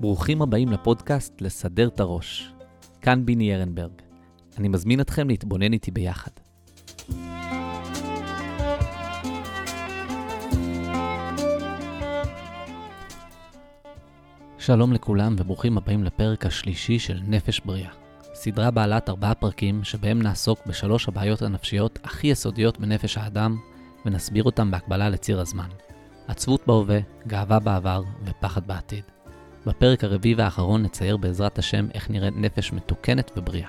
ברוכים הבאים לפודקאסט לסדר את הראש. כאן ביני ארנברג. אני מזמין אתכם להתבונן איתי ביחד. שלום לכולם וברוכים הבאים לפרק השלישי של נפש בריאה. סדרה בעלת 4 פרקים שבהם נעסוק ב3 הבעיות הנפשיות הכי יסודיות בנפש האדם ונסביר אותם בהקבלה לציר הזמן. עצבות בהווה, גאווה בעבר ופחד בעתיד. בפרק הרביעי והאחרון נצייר בעזרת השם איך נראית נפש מתוקנת ובריאה.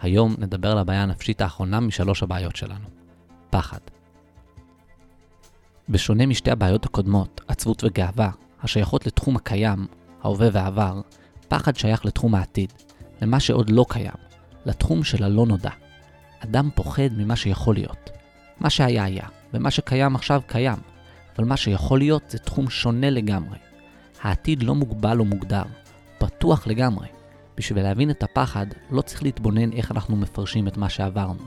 היום נדבר על הבעיה הנפשית האחרונה מ3 הבעיות שלנו. פחד. בשונה משתי הבעיות הקודמות, עצבות וגאווה, השייכות לתחום הקיים, ההווה והעבר, פחד שייך לתחום העתיד, למה שעוד לא קיים, לתחום של הלא נודע. אדם פוחד ממה שיכול להיות. מה שהיה היה, ומה שקיים עכשיו קיים, אבל מה שיכול להיות זה תחום שונה לגמרי. העתיד לא מוגבל או מוגדר, פתוח לגמרי. בשביל להבין את הפחד, לא צריך להתבונן איך אנחנו מפרשים את מה שעברנו,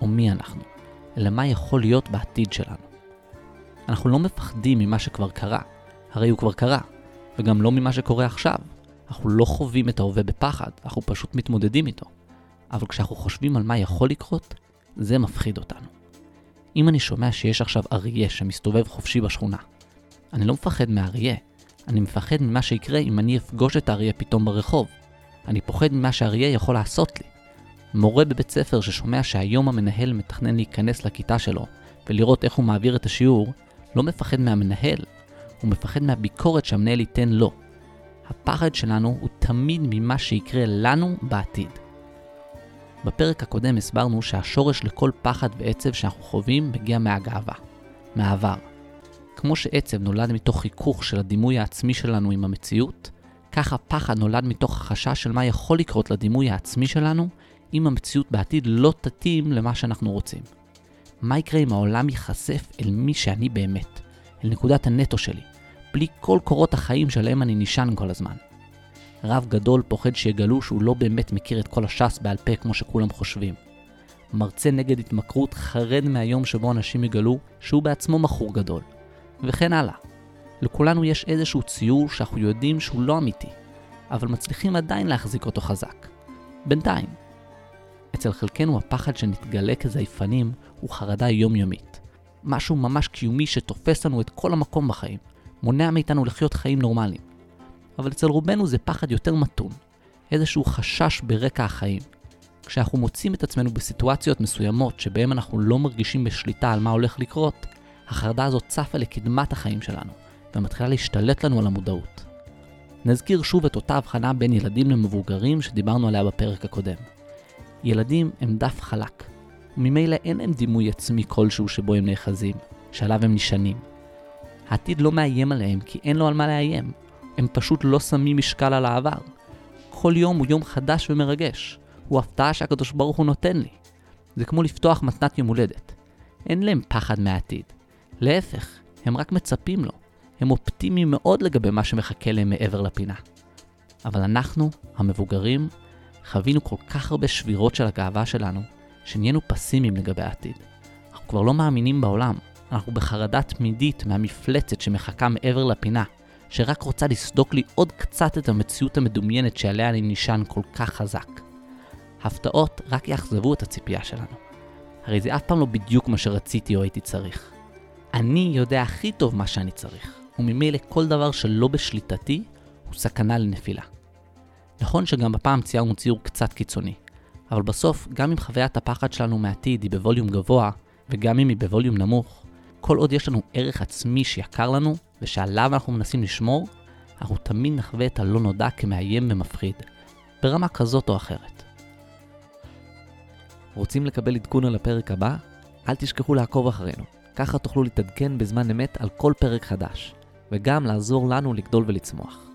או מי אנחנו, אלא מה יכול להיות בעתיד שלנו. אנחנו לא מפחדים ממה שכבר קרה, הרי הוא כבר קרה, וגם לא ממה שקורה עכשיו. אנחנו לא חווים את ההווה בפחד, אנחנו פשוט מתמודדים איתו. אבל כשאנחנו חושבים על מה יכול לקרות, זה מפחיד אותנו. אם אני שומע שיש עכשיו אריה שמסתובב חופשי בשכונה, אני לא מפחד מהאריה, אני מפחד ממה שיקרה אם אני אפגוש את האריה פתאום ברחוב. אני פוחד ממה שהאריה יכול לעשות לי. מורה בבית ספר ששומע שהיום המנהל מתכנן להיכנס לכיתה שלו ולראות איך הוא מעביר את השיעור, לא מפחד מהמנהל, הוא מפחד מהביקורת שהמנהל ייתן לו. הפחד שלנו הוא תמיד ממה שיקרה לנו בעתיד. בפרק הקודם הסברנו שהשורש לכל פחד ועצב שאנחנו חווים מגיע מהגאווה, מהעבר. כמו שעצב נולד מתוך חיכוך של הדימוי העצמי שלנו עם המציאות, כך הפחד נולד מתוך החשש של מה יכול לקרות לדימוי העצמי שלנו אם המציאות בעתיד לא תתאים למה שאנחנו רוצים. מה יקרה אם העולם ייחשף אל מי שאני באמת, אל נקודת הנטו שלי, בלי כל קורות החיים שלהם אני נשען כל הזמן. רב גדול פוחד שיגלו שהוא לא באמת מכיר את כל הש"ס בעל פה כמו שכולם חושבים. מרצה נגד התמכרות חרד מהיום שבו אנשים יגלו שהוא בעצמו מכור גדול. וכן הלאה. לכולנו יש איזשהו ציור שאנחנו יודעים שהוא לא אמיתי, אבל מצליחים עדיין להחזיק אותו חזק. בינתיים. אצל חלקנו הפחד שנתגלה כזייפנים הוא חרדה יומיומית. משהו ממש קיומי שתופס לנו את כל המקום בחיים, מונע מאיתנו לחיות חיים נורמליים. אבל אצל רובנו זה פחד יותר מתון, איזשהו חשש ברקע החיים. כשאנחנו מוצאים את עצמנו בסיטואציות מסוימות שבהם אנחנו לא מרגישים בשליטה על מה הולך לקרות, החרדה הזאת צפה לקדמת החיים שלנו, ומתחילה להשתלט לנו על המודעות. נזכיר שוב את אותה הבחנה בין ילדים למבוגרים שדיברנו עליה בפרק הקודם. ילדים הם דף חלק, וממילא אין הם דימוי עצמי כלשהו שבו הם נאחזים, שעליו הם נשענים. העתיד לא מאיים עליהם כי אין לו על מה לאיים, הם פשוט לא שמים משקל על העבר. כל יום הוא יום חדש ומרגש, הוא הפתעה שהקדוש ברוך הוא נותן לי. זה כמו לפתוח מתנת יום הולדת. אין להם פחד מהעתיד. להפך, הם רק מצפים לו. הם אופטימיים מאוד לגבי מה שמחכה להם מעבר לפינה. אבל אנחנו, המבוגרים, חווינו כל כך הרבה שבירות של הגאווה שלנו, שנהיינו פסימיים לגבי העתיד. אנחנו כבר לא מאמינים בעולם. אנחנו בחרדה תמידית מהמפלצת שמחכה מעבר לפינה, שרק רוצה לסדוק לי עוד קצת את המציאות המדומיינת שעליה אני נשען כל כך חזק. הפתעות רק יאכזבו את הציפייה שלנו. הרי זה אף פעם לא בדיוק מה שרציתי או הייתי צריך. אני יודע הכי טוב מה שאני צריך, וממילא כל דבר שלא בשליטתי הוא סכנה לנפילה. נכון שגם בפעם ציירנו ציור קצת קיצוני, אבל בסוף גם אם חוויית הפחד שלנו מעתיד היא בווליום גבוה, וגם אם היא בווליום נמוך, כל עוד יש לנו ערך עצמי שיקר לנו ושעליו אנחנו מנסים לשמור, אנחנו תמיד נחווה את הלא נודע כמאיים ומפחיד, ברמה כזאת או אחרת. רוצים לקבל עדכון על הפרק הבא? אל תשכחו לעקוב אחרינו, ככה תוכלו להתעדכן בזמן אמת על כל פרק חדש, וגם לעזור לנו לגדול ולצמוח.